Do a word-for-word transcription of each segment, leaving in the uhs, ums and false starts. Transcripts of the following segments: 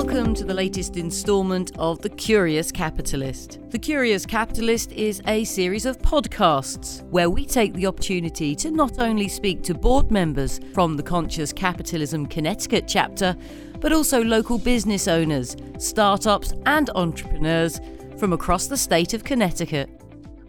Welcome to the latest installment of The Curious Capitalist. The Curious Capitalist is a series of podcasts where we take the opportunity to not only speak to board members from the Conscious Capitalism Connecticut chapter, but also local business owners, startups and entrepreneurs from across the state of Connecticut.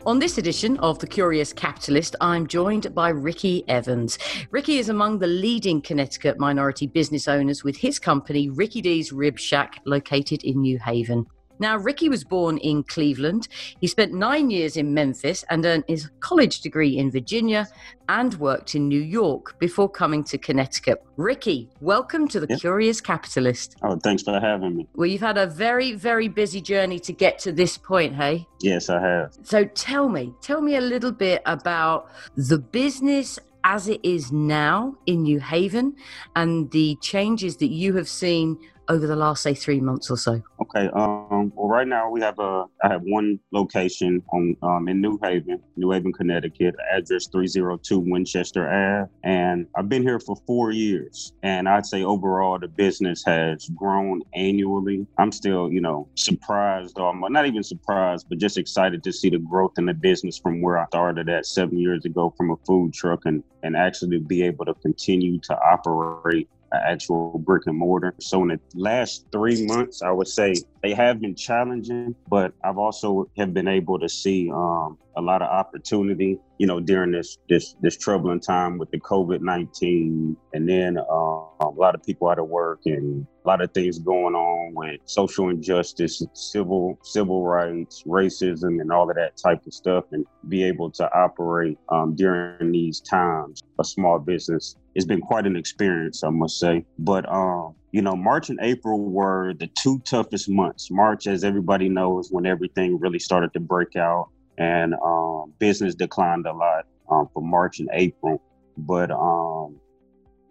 On this edition of The Curious Capitalist, I'm joined by Ricky Evans. Ricky is among the leading Connecticut minority business owners with his company, Ricky D's Rib Shack, located in New Haven. Now, Ricky was born in Cleveland. He spent nine years in Memphis and earned his college degree in Virginia and worked in New York before coming to Connecticut. Ricky, welcome to the yep. Curious Capitalist. Oh, thanks for having me. Well, you've had a very, very busy journey to get to this point, hey? Yes, I have. So tell me, tell me a little bit about the business as it is now in New Haven and the changes that you have seen over the last, say, three months or so. Okay. Um, well, right now we have a, I have one location on um, in New Haven, New Haven, Connecticut, address three oh two Winchester Avenue. And I've been here for four years. And I'd say overall, the business has grown annually. I'm still, you know, surprised, or I'm not even surprised, but just excited to see the growth in the business from where I started at seven years ago from a food truck and, and actually be able to continue to operate actual brick and mortar. So in the last three months, I would say they have been challenging, but I've also have been able to see um, a lot of opportunity, you know, during this this this troubling time with the COVID nineteen, and then uh, a lot of people out of work and a lot of things going on with social injustice, civil civil rights, racism, and all of that type of stuff, and be able to operate um, during these times. A small business, it's been quite an experience, I must say. But um, you know, March and April were the two toughest months. March, as everybody knows, when everything really started to break out, and um, business declined a lot um, for March and April. But um,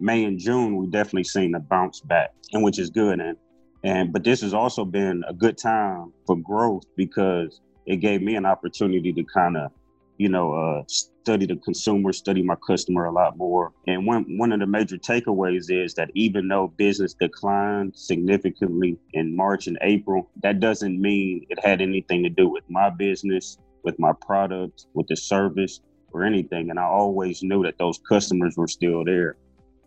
May and June, we definitely seen a bounce back, and which is good. And and but this has also been a good time for growth because it gave me an opportunity to kind of, you know, uh, study the consumer, study my customer a lot more. And one one of the major takeaways is that even though business declined significantly in March and April, that doesn't mean it had anything to do with my business, with my products, with the service, or anything. And I always knew that those customers were still there,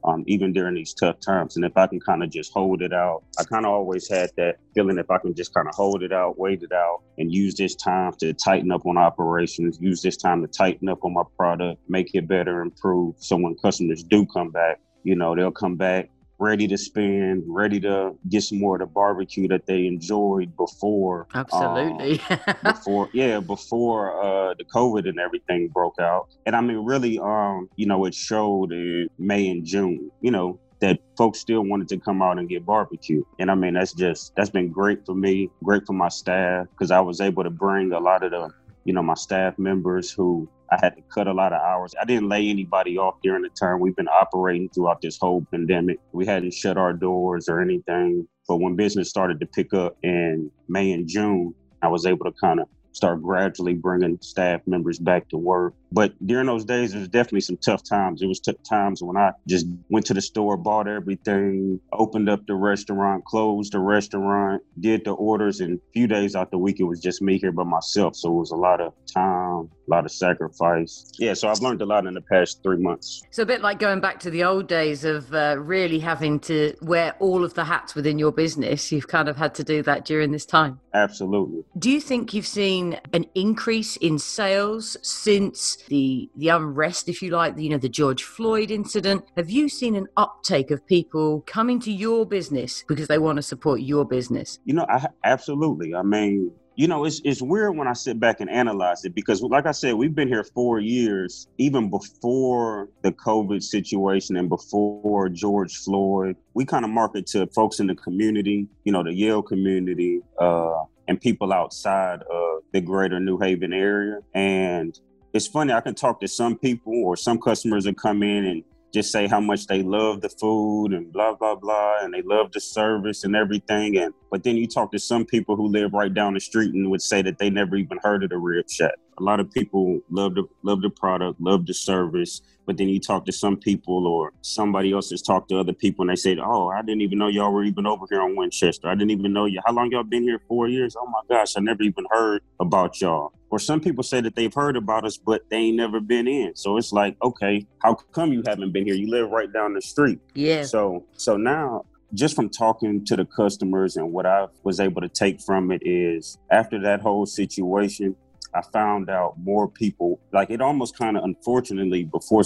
um, even during these tough times. And if I can kind of just hold it out, I kind of always had that feeling if I can just kind of hold it out, wait it out, and use this time to tighten up on operations, use this time to tighten up on my product, make it better, improve. So when customers do come back, you know, they'll come back ready to spend, ready to get some more of the barbecue that they enjoyed before. Absolutely. Um, before, yeah, before uh, the COVID and everything broke out. And I mean, really, um, you know, it showed in May and June, you know, that folks still wanted to come out and get barbecue. And I mean, that's just, that's been great for me, great for my staff, because I was able to bring a lot of the, you know, my staff members who I had to cut a lot of hours. I didn't lay anybody off during the time. We've been operating throughout this whole pandemic. We hadn't shut our doors or anything. But when business started to pick up in May and June, I was able to kind of start gradually bringing staff members back to work. But during those days, it was definitely some tough times. It was tough times when I just went to the store, bought everything, opened up the restaurant, closed the restaurant, did the orders, and a few days out the week, it was just me here by myself. So it was a lot of time, a lot of sacrifice. Yeah, so I've learned a lot in the past three months. So a bit like going back to the old days of uh, really having to wear all of the hats within your business. You've kind of had to do that during this time. Absolutely. Do you think you've seen an increase in sales since the the unrest, if you like, you know, the George Floyd incident? Have you seen an uptake of people coming to your business because they want to support your business? You know, I, absolutely. I mean, you know, it's it's weird when I sit back and analyze it because, like I said, we've been here four years, even before the COVID situation and before George Floyd. We kind of market to folks in the community, you know, the Yale community, uh, and people outside of the greater New Haven area. And it's funny, I can talk to some people or some customers that come in and just say how much they love the food and blah, blah, blah, and they love the service and everything. And but then you talk to some people who live right down the street and would say that they never even heard of the Rib Shack. A lot of people love the love the product, love the service, but then you talk to some people or somebody else has talked to other people and they said, oh, I didn't even know y'all were even over here on Winchester. I didn't even know you. How long y'all been here? Four years? Oh, my gosh. I never even heard about y'all. Or some people say that they've heard about us, but they ain't never been in. So it's like, okay, how come you haven't been here? You live right down the street. Yeah. So so now, just from talking to the customers and what I was able to take from it is after that whole situation, I found out more people, like it almost kind of unfortunately before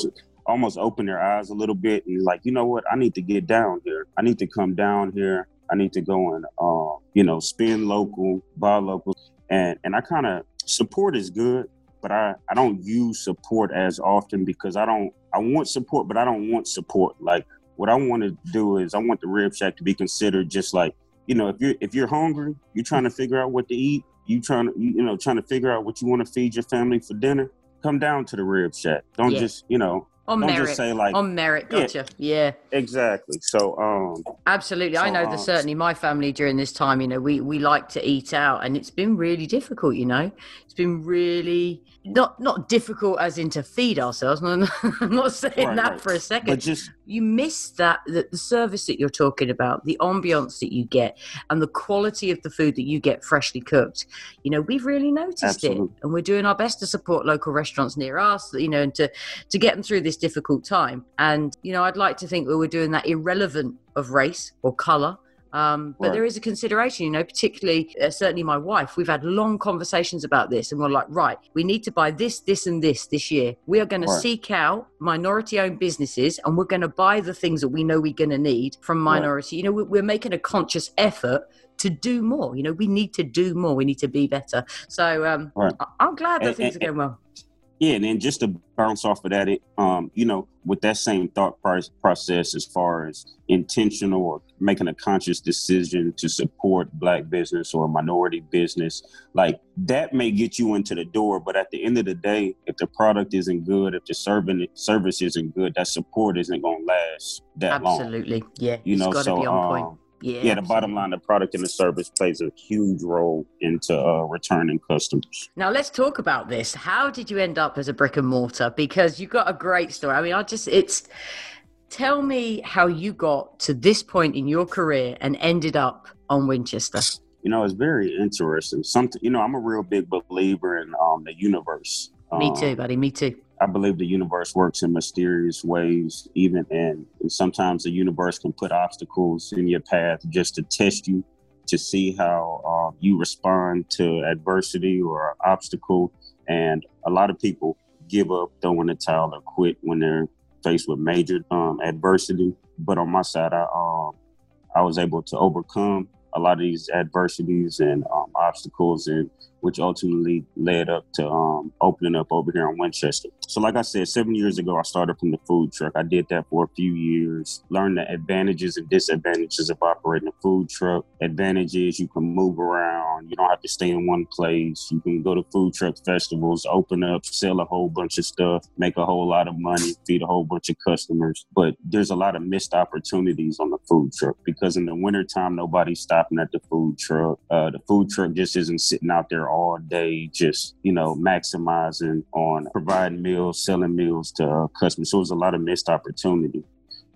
almost opened their eyes a little bit and like, you know what, I need to get down here. I need to come down here. I need to go and, uh, you know, spend local, buy local. And, and I kind of support is good, but I, I don't use support as often because I don't, I want support, but I don't want support. Like what I want to do is I want the Rib Shack to be considered just like, you know, if you're, if you're hungry, you're trying to figure out what to eat. You trying to, you know, trying to figure out what you want to feed your family for dinner. Come down to the Rib Shack. Don't yeah. just, you know, on don't merit. Just say like on merit. Gotcha. Yeah, yeah. exactly. So, um, absolutely. So, I know um, that certainly my family during this time, you know, we, we like to eat out and it's been really difficult. You know, it's been really not, not difficult as in to feed ourselves. I'm not, I'm not saying right, that right. for a second, but just you miss that, that the service that you're talking about, the ambiance that you get and the quality of the food that you get freshly cooked. You know, we've really noticed absolutely. it and we're doing our best to support local restaurants near us, you know, and to, to get them through this difficult time. And, you know, I'd like to think we were doing that irrelevant of race or color. Um, but right. there is a consideration, you know, particularly, uh, certainly my wife, we've had long conversations about this and we're like, right, we need to buy this, this, and this this year. We are going right. to seek out minority owned businesses and we're going to buy the things that we know we're going to need from minority. Right. You know, we're making a conscious effort to do more. You know, we need to do more. We need to be better. So um, right. I- I'm glad that and, things and, are going well. Yeah. And then just to bounce off of that, it, um, you know, with that same thought process as far as intentional or making a conscious decision to support Black business or minority business, like that may get you into the door. But at the end of the day, if the product isn't good, if the service isn't good, that support isn't going to last that absolutely. long. Absolutely. Yeah. You it's know, so be on um, point. Yeah, yeah, the bottom line, the product and the service plays a huge role into uh, returning customers. Now, let's talk about this. How did you end up as a brick and mortar? Because you got a great story. I mean, I just, it's, tell me how you got to this point in your career and ended up on Winchester. You know, it's very interesting. Something, you know, I'm a real big believer in um, the universe. Um, me too, buddy. Me too. I believe the universe works in mysterious ways, even and, and sometimes the universe can put obstacles in your path just to test you, to see how uh, you respond to adversity or obstacle. And a lot of people give up, throw in the towel, or quit when they're faced with major um, adversity. But on my side, I um, I was able to overcome a lot of these adversities and um, obstacles, and which ultimately led up to um, opening up over here in Winchester. So like I said, seven years ago, I started from the food truck. I did that for a few years, learned the advantages and disadvantages of operating a food truck. Advantages, you can move around. You don't have to stay in one place. You can go to food truck festivals, open up, sell a whole bunch of stuff, make a whole lot of money, feed a whole bunch of customers. But there's a lot of missed opportunities on the food truck because in the wintertime, nobody's stopping at the food truck. Uh, the food truck just isn't sitting out there all day, just, you know, maximizing on providing meals, selling meals to uh, customers. So it was a lot of missed opportunity.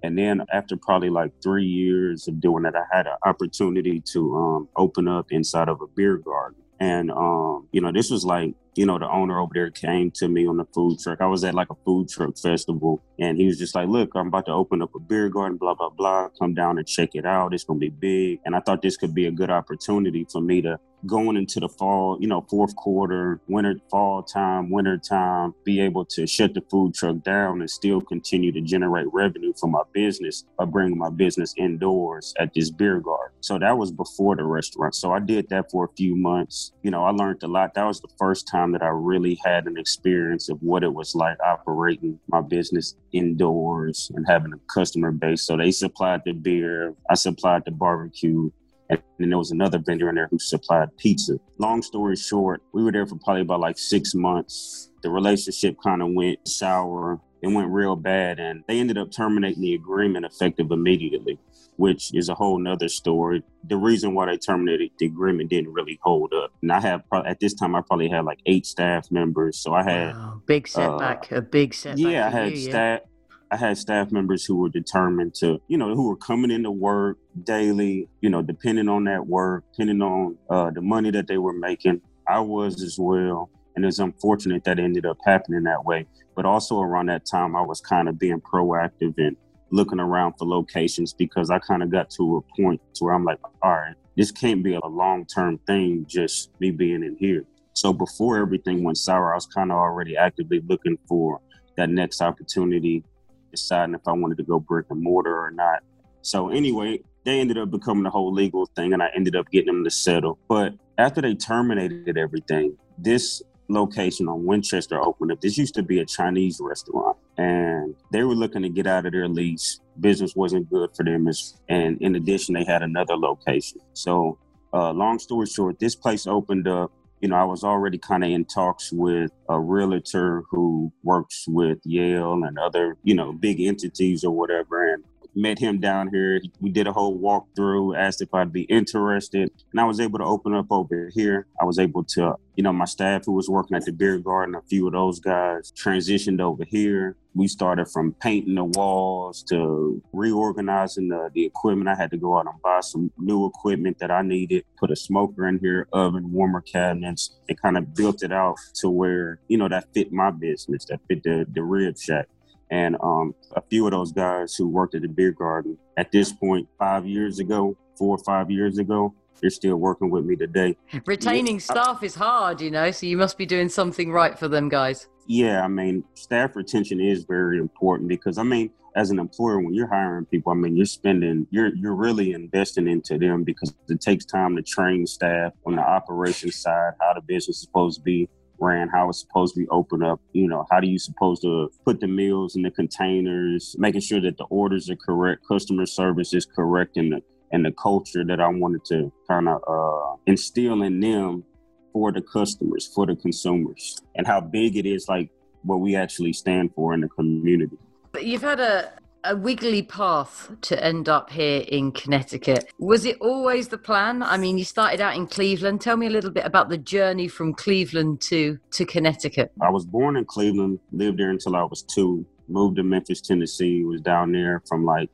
And then after probably like three years of doing that, I had an opportunity to um, open up inside of a beer garden. And, um, you know, this was like, you know, the owner over there came to me on the food truck. I was at like a food truck festival and he was just like, look, I'm about to open up a beer garden, blah, blah, blah. Come down and check it out. It's going to be big. And I thought this could be a good opportunity for me to going into the fall, you know, fourth quarter, winter, fall time, winter time, be able to shut the food truck down and still continue to generate revenue for my business by bringing my business indoors at this beer garden. So that was before the restaurant. So I did that for a few months. You know, I learned a lot. That was the first time that I really had an experience of what it was like operating my business indoors and having a customer base. So they supplied the beer, I supplied the barbecue. And then there was another vendor in there who supplied pizza. Long story short, we were there for probably about like six months. the relationship kind of went sour. It went real bad, and they ended up terminating the agreement effective immediately, which is a whole nother story. The reason why they terminated the agreement didn't really hold up. And I have, pro- at this time, I probably had like eight staff members. So I had... Wow. Big setback, uh, a big setback. Yeah, I had you, staff. Yeah. I had staff members who were determined to, you know, who were coming into work daily, you know, depending on that work, depending on uh, the money that they were making. I was as well. And it's unfortunate that it ended up happening that way. But also around that time, I was kind of being proactive and looking around for locations, because I kind of got to a point to where I'm like, all right, this can't be a long-term thing, just me being in here. So before everything went sour, I was kind of already actively looking for that next opportunity, deciding if I wanted to go brick and mortar or not. So anyway, they ended up becoming the whole legal thing, and I ended up getting them to settle. But after they terminated everything, this location on Winchester opened up. This used to be a Chinese restaurant, and they were looking to get out of their lease. Business wasn't good for them. And in addition, they had another location. So uh, long story short, this place opened up. You know, I was already kind of in talks with a realtor who works with Yale and other, you know, big entities or whatever, and met him down here. We did a whole walkthrough, asked if I'd be interested, and I was able to open up over here. I was able to, you know, my staff who was working at the beer garden, a few of those guys transitioned over here. We started from painting the walls to reorganizing the, the equipment. I had to go out and buy some new equipment that I needed, put a smoker in here, oven, warmer cabinets, and kind of built it out to where, you know, that fit my business, that fit the, the rib shack. And um, a few of those guys who worked at the beer garden at this point, five years ago, four or five years ago, they're still working with me today. Retaining yeah, staff I, is hard, you know, so you must be doing something right for them guys. Yeah, I mean, staff retention is very important, because, I mean, as an employer, when you're hiring people, I mean, you're spending, you're you're really investing into them, because it takes time to train staff on the operations side, how the business is supposed to be ran, how it's supposed to be opened up, you know, how do you supposed to put the meals in the containers, making sure that the orders are correct, customer service is correct, and the and the culture that I wanted to kind of uh, instill in them for the customers, for the consumers, and how big it is, like what we actually stand for in the community. But you've had a, a wiggly path to end up here in Connecticut. Was it always the plan? I mean, you started out in Cleveland. Tell me a little bit about the journey from Cleveland to, to Connecticut. I was born in Cleveland, lived there until I was two, moved to Memphis, Tennessee, was down there from like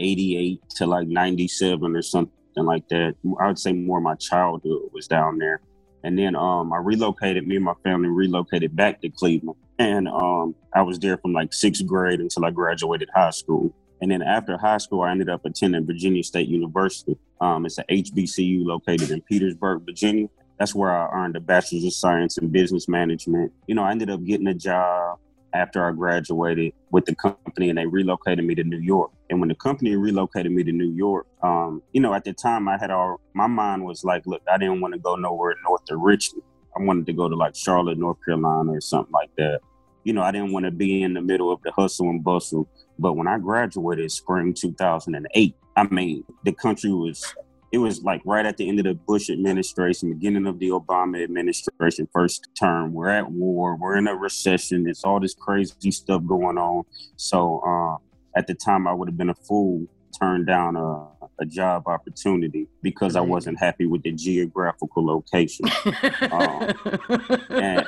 eighty-eight to like ninety-seven or something like that. I would say more my childhood was down there. And then um, I relocated, me and my family relocated back to Cleveland. And um, I was there from like sixth grade until I graduated high school. And then after high school, I ended up attending Virginia State University. Um, it's an H B C U located in Petersburg, Virginia. That's where I earned a bachelor's of science in business management. You know, I ended up getting a job after I graduated with the company, and they relocated me to New York. And when the company relocated me to New York, um, you know, at the time I had all, my mind was like, look, I didn't want to go nowhere north of Richmond. I wanted to go to like Charlotte, North Carolina or something like that. You know, I didn't want to be in the middle of the hustle and bustle. But when I graduated spring two thousand eight, I mean, the country was, it was like right at the end of the Bush administration, beginning of the Obama administration, first term. We're at war. We're in a recession. It's all this crazy stuff going on. So uh, at the time, I would have been a fool turned down a, a job opportunity because I wasn't happy with the geographical location. um, and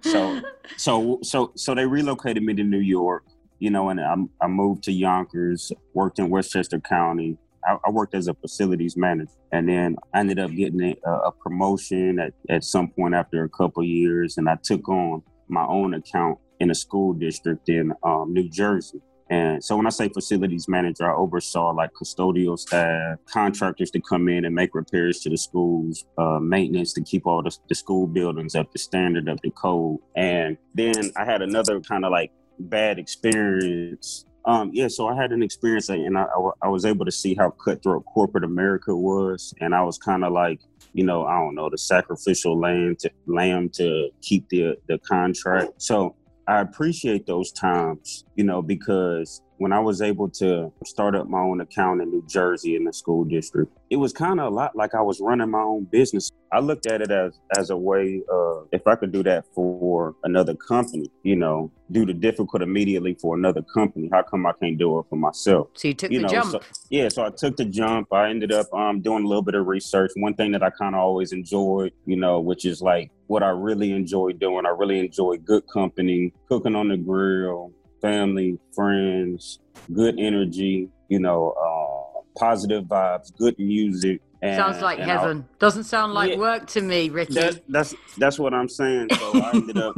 so, so, so, so they relocated me to New York, you know, and I, I moved to Yonkers, worked in Westchester County. I, I worked as a facilities manager, and then I ended up getting a, a promotion at, at some point after a couple of years. And I took on my own account in a school district in um, New Jersey. And so when I say facilities manager, I oversaw like custodial staff, contractors to come in and make repairs to the schools, uh, maintenance to keep all the, the school buildings up to standard, up to code. And then I had another kind of like bad experience. Um, yeah, so I had an experience, and I, I, I was able to see how cutthroat corporate America was. And I was kind of like, you know, I don't know, the sacrificial lamb to, lamb to keep the, the contract. So I appreciate those times, you know, because When I was able to start up my own account in New Jersey in the school district, it was kind of a lot like I was running my own business. I looked at it as, as a way of, if I could do that for another company, you know, do the difficult immediately for another company, how come I can't do it for myself? So you took you the know, jump. So, yeah, so I took the jump. I ended up um, doing a little bit of research. One thing that I kind of always enjoyed, you know, which is like what I really enjoy doing. I really enjoy good company, cooking on the grill, family, friends, good energy, you know, uh, positive vibes, good music. And, sounds like heaven. I, Doesn't sound like yeah, work to me, Ricky. That, that's that's what I'm saying. So I ended up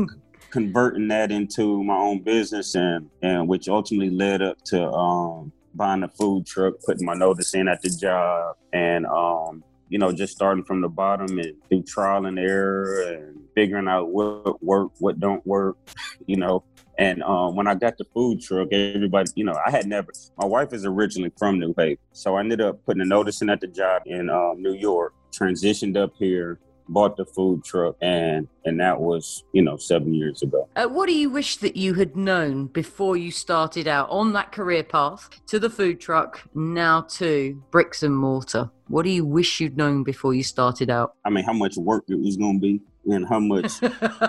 converting that into my own business, and, and which ultimately led up to um, buying a food truck, putting my notice in at the job, and um, you know, just starting from the bottom and through trial and error and figuring out what work, what don't work, you know. And um, when I got the food truck, everybody, you know, I had never, my wife is originally from New Haven. So I ended up putting a notice in at the job in uh, New York, transitioned up here, bought the food truck, and and that was, you know, seven years ago. Uh, what do you wish that you had known before you started out on that career path to the food truck, now to bricks and mortar? What do you wish you'd known before you started out? I mean, how much work it was going to be, and how much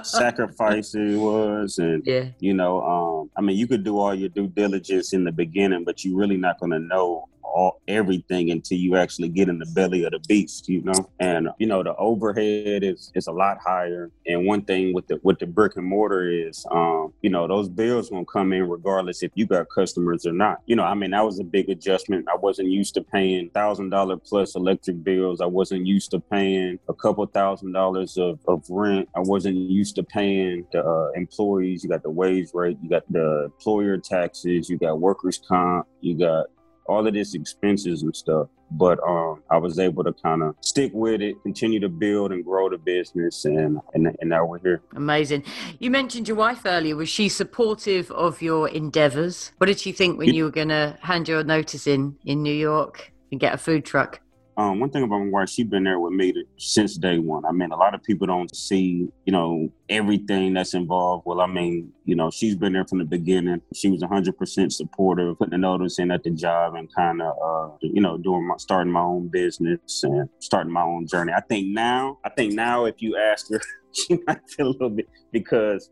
sacrifice it was. And, yeah. you know, um, I mean, you could do all your due diligence in the beginning, but you're really not going to know all everything until you actually get in the belly of the beast, you know? And, you know, the overhead is, is a lot higher. And one thing with the with the brick and mortar is, um, you know, those bills won't come in regardless if you got customers or not. You know, I mean, that was a big adjustment. I wasn't used to paying one thousand dollars plus electric bills. I wasn't used to paying a couple thousand dollars of, of rent. I wasn't used to paying the uh, employees. You got the wage rate, you got the employer taxes, you got workers' comp, you got all of this expenses and stuff. But um, I was able to kind of stick with it, continue to build and grow the business, and, and and now we're here. Amazing. You mentioned your wife earlier. Was she supportive of your endeavors? What did she think when you were going to hand your notice in in New York and get a food truck? Um, one thing about my wife, she's been there with me since day one. I mean, a lot of people don't see, you know, everything that's involved. Well, I mean, you know, she's been there from the beginning. She was one hundred percent supportive, putting the notice in at the job and kind of, uh, you know, doing my, starting my own business and starting my own journey. I think now, I think now if you ask her, she might feel a little bit, because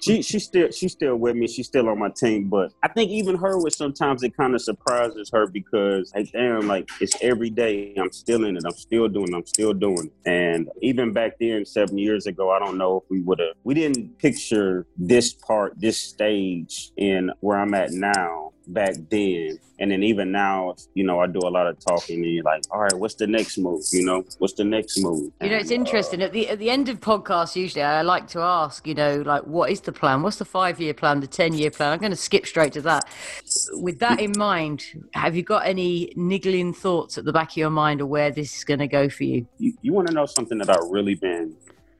she she's still she's still with me. She's still on my team, but I think even her was sometimes it kind of surprises her, because like, damn, like it's every day. I'm still in it. I'm still doing it. I'm still doing it. And even back then, seven years ago, I don't know if we would have. We didn't picture this part, this stage, in where I'm at now. Back then, and then even now, you know, I do a lot of talking, and you're like, all right, what's the next move? You know, what's the next move? You know, it's interesting. Uh, at the at the end of podcasts, usually I like to ask, you know, like, what is the plan? What's the five-year plan, the ten-year plan? I'm going to skip straight to that. With that in mind, have you got any niggling thoughts at the back of your mind of where this is going to go for you? You, you want to know something that I've really been,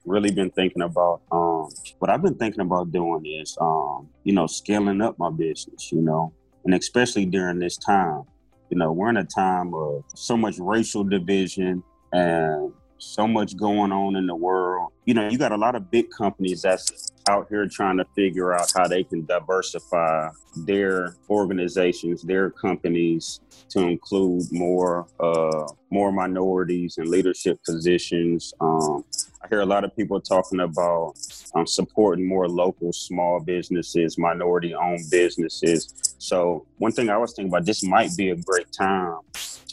really been thinking about? Um, what I've been thinking about doing is, um, you know, scaling up my business, you know. And especially during this time, you know, we're in a time of so much racial division and so much going on in the world. You know, you got a lot of big companies that's out here trying to figure out how they can diversify their organizations, their companies, to include more uh, more minorities in leadership positions. Um, I hear a lot of people talking about um, supporting more local small businesses, minority-owned businesses. So one thing I was thinking about, this might be a great time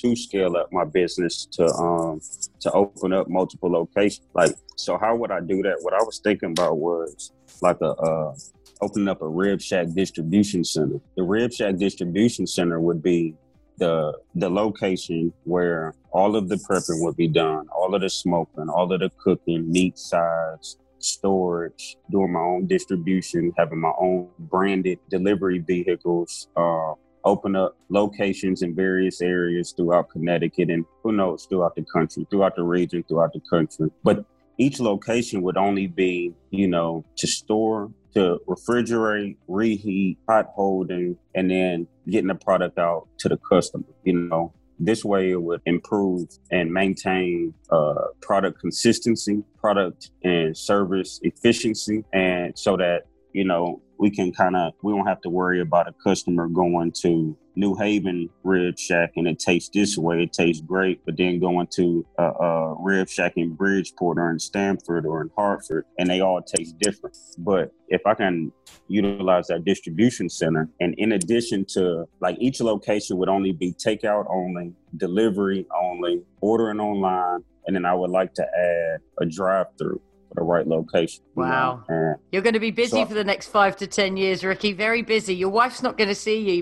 to scale up my business, to um to open up multiple locations. Like, so how would I do that? What I was thinking about was like a uh, opening up a Rib Shack distribution center. The Rib Shack distribution center would be the the location where all of the prepping would be done, all of the smoking, all of the cooking, meat sides, storage, doing my own distribution, having my own branded delivery vehicles, uh, open up locations in various areas throughout Connecticut and who knows, throughout the country, throughout the region, throughout the country. But each location would only be, you know, to store, to refrigerate, reheat, hot holding, and then getting the product out to the customer, you know. This way it would improve and maintain uh, product consistency, product and service efficiency, and so that you know, we can kind of, we don't have to worry about a customer going to New Haven Rib Shack and it tastes this way, it tastes great, but then going to a, a Rib Shack in Bridgeport or in Stamford or in Hartford, and they all taste different. But if I can utilize that distribution center, and in addition to, like, each location would only be takeout only, delivery only, ordering online, and then I would like to add a drive-through. The right location. Wow. You know? You're going to be busy so, for the next five to ten years, Ricky. Very busy. Your wife's not going to see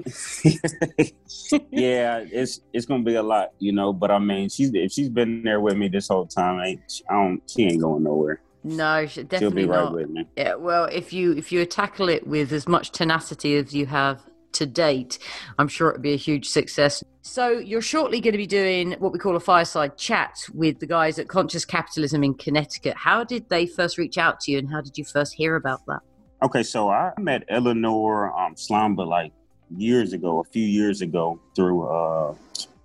you. Yeah, it's it's going to be a lot, you know. But I mean, she's if she's been there with me this whole time, I, I don't. She ain't going nowhere. No, she, definitely she'll be right not. with me. Yeah. Well, if you if you tackle it with as much tenacity as you have to date, I'm sure it'll be a huge success. So you're shortly going to be doing what we call a fireside chat with the guys at Conscious Capitalism in Connecticut. How did they first reach out to you, and how did you first hear about that? Okay, so I met Eleanor um, Slamba like years ago, a few years ago, through uh,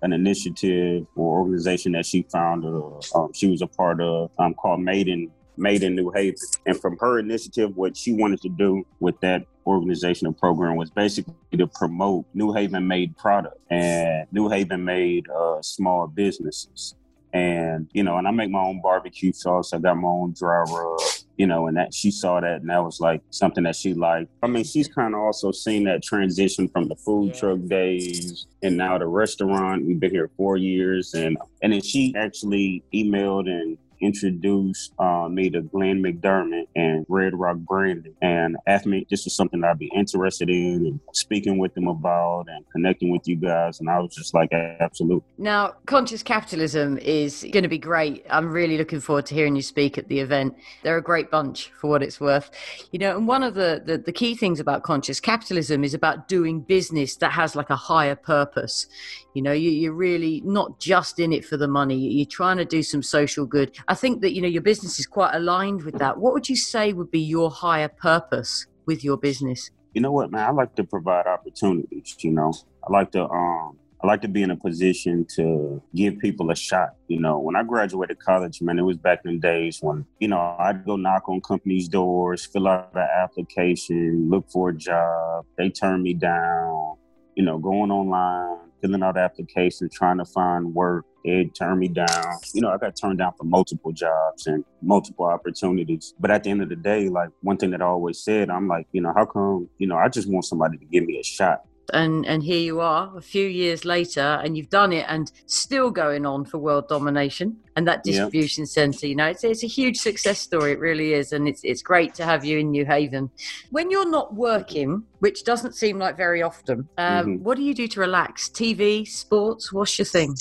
an initiative or organization that she founded, or um, she was a part of, um, called Maiden. Made in New Haven. And from her initiative, what she wanted to do with that organizational program was basically to promote New Haven made product and New Haven made uh, small businesses. And, you know, and I make my own barbecue sauce. I got my own dry rub, you know, and that she saw that, and that was like something that she liked. I mean, she's kind of also seen that transition from the food yeah. truck days and now the restaurant. We've been here four years. And, and then she actually emailed and introduced uh, me to Glenn McDermott and Red Rock Brandon, and asked me this was something I'd be interested in and speaking with them about and connecting with you guys. And I was just like, absolutely. Now, Conscious Capitalism is going to be great. I'm really looking forward to hearing you speak at the event. They're a great bunch for what it's worth. You know, and one of the, the, the key things about Conscious Capitalism is about doing business that has like a higher purpose. You know, you, you're really not just in it for the money. You're trying to do some social good. I think that, you know, your business is quite aligned with that. What would you say would be your higher purpose with your business? You know what, man? I like to provide opportunities, you know. I like to um, I like to be in a position to give people a shot, you know. When I graduated college, man, it was back in the days when, you know, I'd go knock on companies' doors, fill out an application, look for a job. They turned me down, you know, going online, filling out applications, trying to find work. They turned me down. You know, I got turned down for multiple jobs and multiple opportunities. But at the end of the day, like, one thing that I always said, I'm like, you know, how come, you know, I just want somebody to give me a shot. And and here you are a few years later, and you've done it, and still going on for world domination and that distribution yep. center. You know, it's it's a huge success story. It really is. And it's it's great to have you in New Haven. When you're not working, which doesn't seem like very often, um, mm-hmm. what do you do to relax? T V, sports? What's your thing?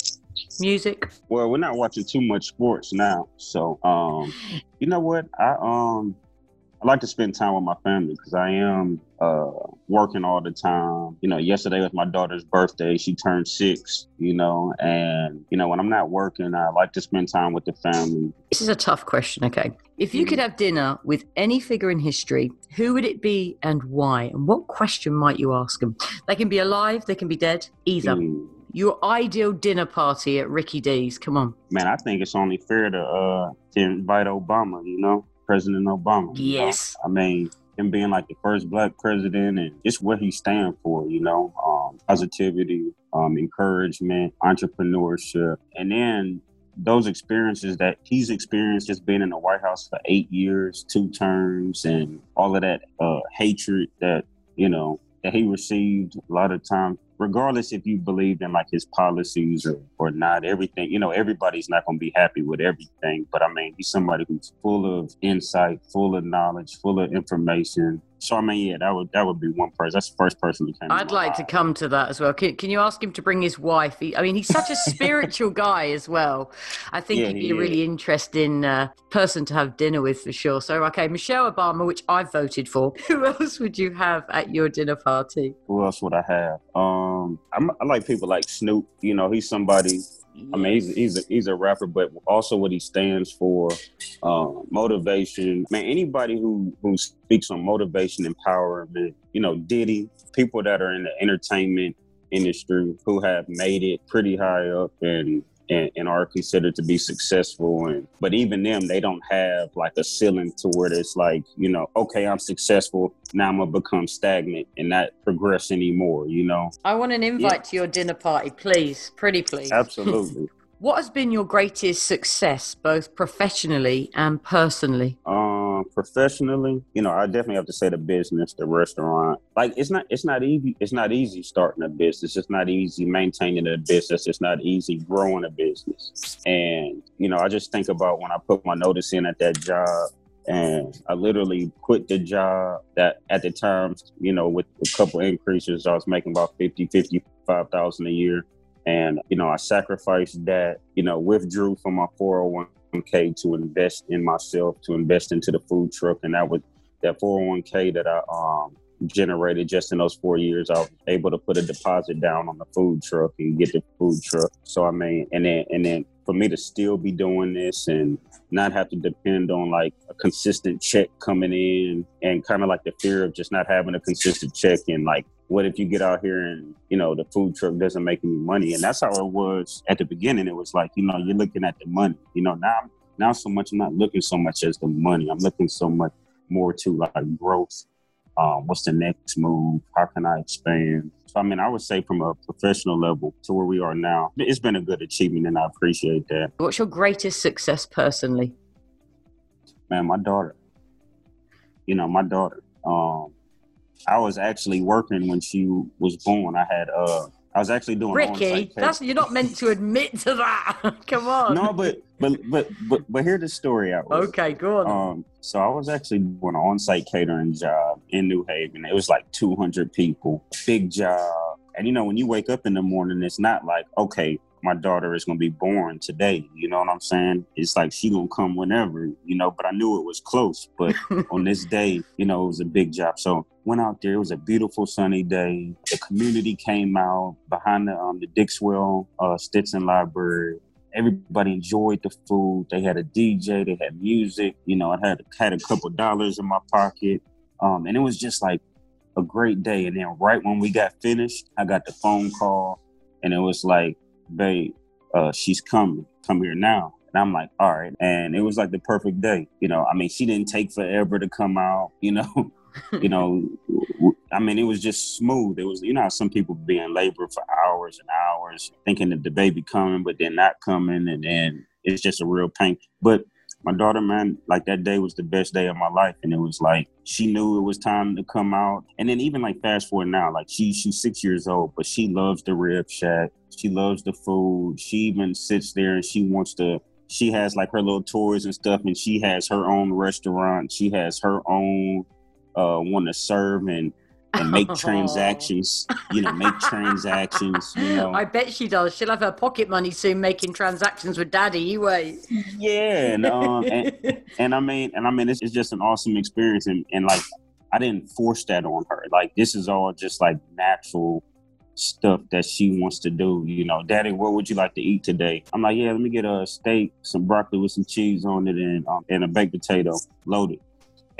Music? Well, we're not watching too much sports now. So, um, you know what? I um. I like to spend time with my family because I am uh, working all the time. You know, yesterday was my daughter's birthday. She turned six, you know, and, you know, when I'm not working, I like to spend time with the family. This is a tough question, okay? If you could have dinner with any figure in history, who would it be and why? And what question might you ask them? They can be alive, they can be dead, either. Mm. Your ideal dinner party at Ricky D's, come on. Man, I think it's only fair to, uh, to invite Obama, you know? President Obama. Yes. You know? I mean, him being like the first black president, and just what he stands for, you know, um, positivity, um, encouragement, entrepreneurship. And then those experiences that he's experienced, just being in the White House for eight years, two terms, and all of that uh, hatred that, you know, that he received a lot of times. Regardless if you believed in like his policies or, or not, everything, you know, everybody's not going to be happy with everything. But I mean, he's somebody who's full of insight, full of knowledge, full of information. So I mean, yeah, that would that would be one person. That's the first person who came to I'd like eye. to come to that as well. Can, can you ask him to bring his wife? He, I mean, he's such a spiritual guy as well. I think yeah, he'd be yeah. a really interesting uh, person to have dinner with for sure. So, okay, Michelle Obama, which I voted for. Who else would you have at your dinner party? Who else would I have? Um, I'm, I like people like Snoop. You know, he's somebody... I mean, he's he's a, he's a rapper, but also what he stands for, uh, motivation. Man, anybody who, who speaks on motivation, empowerment, you know, Diddy, people that are in the entertainment industry who have made it pretty high up and And, and are considered to be successful. And but even them, they don't have like a ceiling to where it's like, you know, okay, I'm successful, now I'm gonna become stagnant and not progress anymore, you know? I want an invite yeah. to your dinner party, please. Pretty please. Absolutely. What has been your greatest success, both professionally and personally? Um, professionally, you know, I definitely have to say the business, the restaurant. Like, it's not, it's not easy. It's not easy starting a business. It's not easy maintaining a business. It's not easy growing a business. And, you know, I just think about when I put my notice in at that job, and I literally quit the job that at the time, you know, with a couple increases, I was making about fifty, fifty-five thousand a year. And, you know, I sacrificed that, you know, withdrew from my four oh one k to invest in myself, to invest into the food truck. And that was that four oh one k that I um, generated just in those four years. I was able to put a deposit down on the food truck and get the food truck. So, I mean, and then and then for me to still be doing this and not have to depend on like a consistent check coming in, and kind of like the fear of just not having a consistent check, and like, what if you get out here and, you know, the food truck doesn't make any money? And that's how it was at the beginning. It was like, you know, you're looking at the money, you know, now, now so much, I'm not looking so much as the money. I'm looking so much more to like growth. Um, what's the next move? How can I expand? So, I mean, I would say from a professional level to where we are now, it's been a good achievement and I appreciate that. What's your greatest success personally? Man, my daughter, you know, my daughter, um, I was actually working when she was born. I had, uh, I was actually doing Ricky, that's, you're not meant to admit to that. Come on. No, but, but, but, but, but hear the story out. Okay, go on. Um, so I was actually doing an on-site catering job in New Haven. It was like two hundred people, big job. And you know, when you wake up in the morning, it's not like, okay, my daughter is going to be born today. You know what I'm saying? It's like, she going to come whenever, you know, but I knew it was close. But on this day, you know, it was a big job. So went out there. It was a beautiful sunny day. The community came out behind the, um, the Dixwell uh, Stetson Library. Everybody enjoyed the food. They had a D J. They had music. You know, I had, had a couple dollars in my pocket. Um, and it was just like a great day. And then right when we got finished, I got the phone call and it was like, babe, uh, she's coming, come here now. And I'm like, all right. And it was like the perfect day. You know, I mean, she didn't take forever to come out, you know, you know, I mean, it was just smooth. It was, you know, how some people be in labor for hours and hours thinking that the baby coming, but then not coming. And then it's just a real pain. But my daughter, man, like that day was the best day of my life. And it was like, she knew it was time to come out. And then even like fast forward now, like she, she's six years old, but she loves the Rib Shack. She loves the food. She even sits there and she wants to, she has like her little toys and stuff, and she has her own restaurant. She has her own uh, one to serve and, and make oh. transactions, you know, make transactions, you know. I bet she does. She'll have her pocket money soon making transactions with daddy, you wait. Yeah. And, um, and, and I mean, and I mean, it's, it's just an awesome experience. And, and like, I didn't force that on her. Like, this is all just like natural stuff that she wants to do. You know, daddy, what would you like to eat today? I'm like, yeah, let me get a steak, some broccoli with some cheese on it, and um, and a baked potato loaded.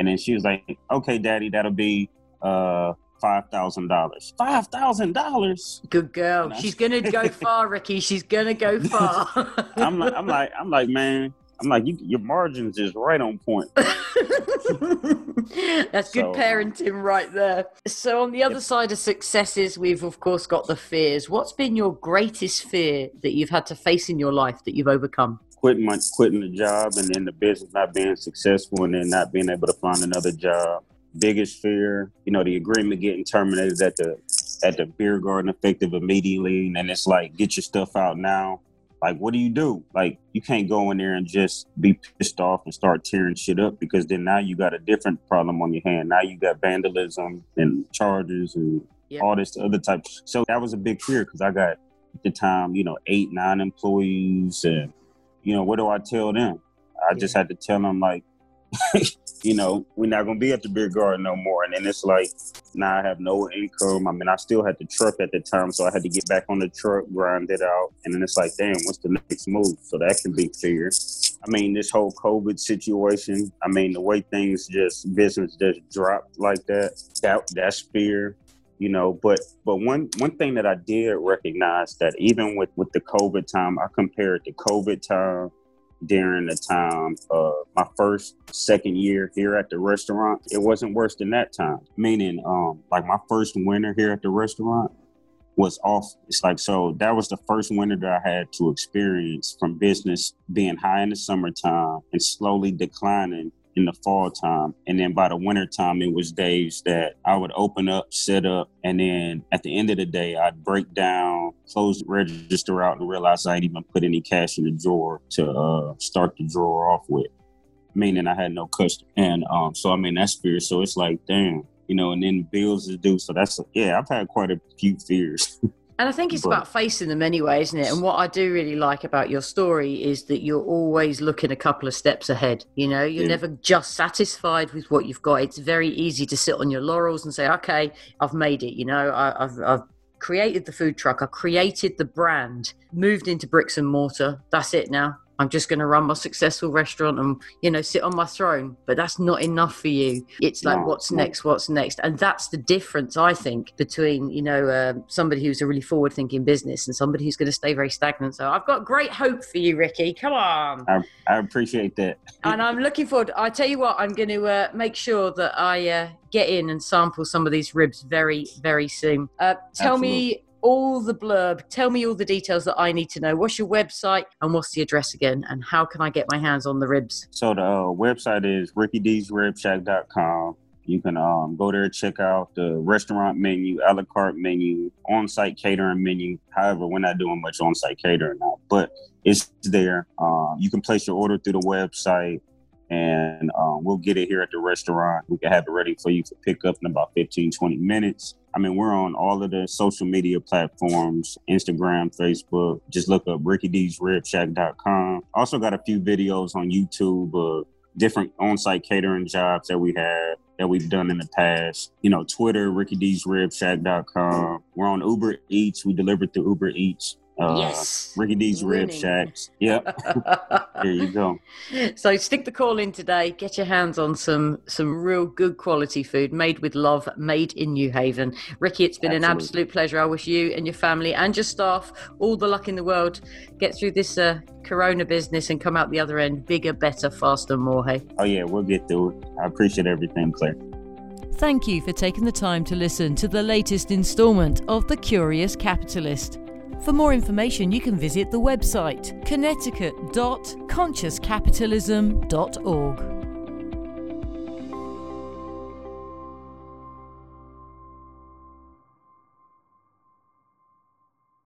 And then she was like, okay, daddy, that'll be uh five thousand dollars. five thousand dollars? Good girl. I, she's gonna go far, Ricky. She's gonna go far. I'm like, I'm like, I'm like, man, I'm like, you, your margins is right on point. That's good so, parenting right there. So on the other yeah. side of successes, we've of course got the fears. What's been your greatest fear that you've had to face in your life that you've overcome? Quitting my, quitting the job, and then the business not being successful, and then not being able to find another job. Biggest fear, you know, the agreement getting terminated at the at the beer garden effective immediately. And then it's like, get your stuff out now. Like, what do you do? Like, you can't go in there and just be pissed off and start tearing shit up, because then now you got a different problem on your hand. Now you got vandalism and charges and yep. all this other type. So that was a big fear, because I got, at the time, you know, eight, nine employees. And, you know, what do I tell them? I yeah. just had to tell them, like, you know, we're not going to be at the beer garden no more. And then it's like, now I have no income. I mean, I still had the truck at the time, so I had to get back on the truck, grind it out. And then it's like, damn, what's the next move? So that can be fear. I mean, this whole COVID situation, I mean, the way things just, business just dropped like that, that that's fear. you know, but but one one thing that I did recognize that even with, with the COVID time, I compared the COVID time during the time of my first, second year here at the restaurant. It wasn't worse than that time. Meaning, um, like my first winter here at the restaurant was off. It's like, so that was the first winter that I had to experience from business being high in the summertime and slowly declining in the fall time. And then by the winter time, it was days that I would open up, set up, and then at the end of the day, I'd break down, close the register out, and realize I ain't even put any cash in the drawer to uh, start the drawer off with, meaning I had no customer. And um, so, I mean, that's fear. So it's like, damn, you know, and then bills is due. So that's, yeah, I've had quite a few fears. And I think it's but, about facing them anyway, isn't it? And what I do really like about your story is that you're always looking a couple of steps ahead. You know, you're yeah. never just satisfied with what you've got. It's very easy to sit on your laurels and say, okay, I've made it. You know, I, I've, I've created the food truck. I created the brand, moved into bricks and mortar. That's it now. I'm just going to run my successful restaurant and, you know, sit on my throne. But that's not enough for you. It's like, no, what's no. next, what's next? And that's the difference, I think, between, you know, uh, somebody who's a really forward-thinking business and somebody who's going to stay very stagnant. So I've got great hope for you, Ricky. Come on. I, I appreciate that. And I'm looking forward. I tell you what, I'm going to uh, make sure that I uh, get in and sample some of these ribs very, very soon. Uh, tell Absolutely. me... all the blurb. Tell me all the details that I need to know. What's your website and what's the address again? And how can I get my hands on the ribs? So the uh, website is ricky d s rib shack dot com. You can um, go there, check out the restaurant menu, a la carte menu, on-site catering menu. However, we're not doing much on-site catering now, but it's there. Uh, you can place your order through the website and um, we'll get it here at the restaurant. We can have it ready for you to pick up in about fifteen, twenty minutes. I mean, we're on all of the social media platforms, Instagram, Facebook. Just look up ricky d s rib shack dot com. Also got a few videos on YouTube of different on-site catering jobs that we have, that we've done in the past. You know, Twitter, ricky d s rib shack dot com. We're on Uber Eats. We deliver through Uber Eats. Uh, yes. Ricky D's Rib Shacks. Yep. There you go. So stick the call in today. Get your hands on some some real good quality food, made with love, made in New Haven. Ricky, it's been Absolutely. an absolute pleasure. I wish you and your family and your staff all the luck in the world. Get through this uh, corona business and come out the other end bigger, better, faster, more. Hey. Oh yeah, we'll get through it. I appreciate everything, Claire. Thank you for taking the time to listen to the latest installment of The Curious Capitalist. For more information, you can visit the website connecticut dot conscious capitalism dot org.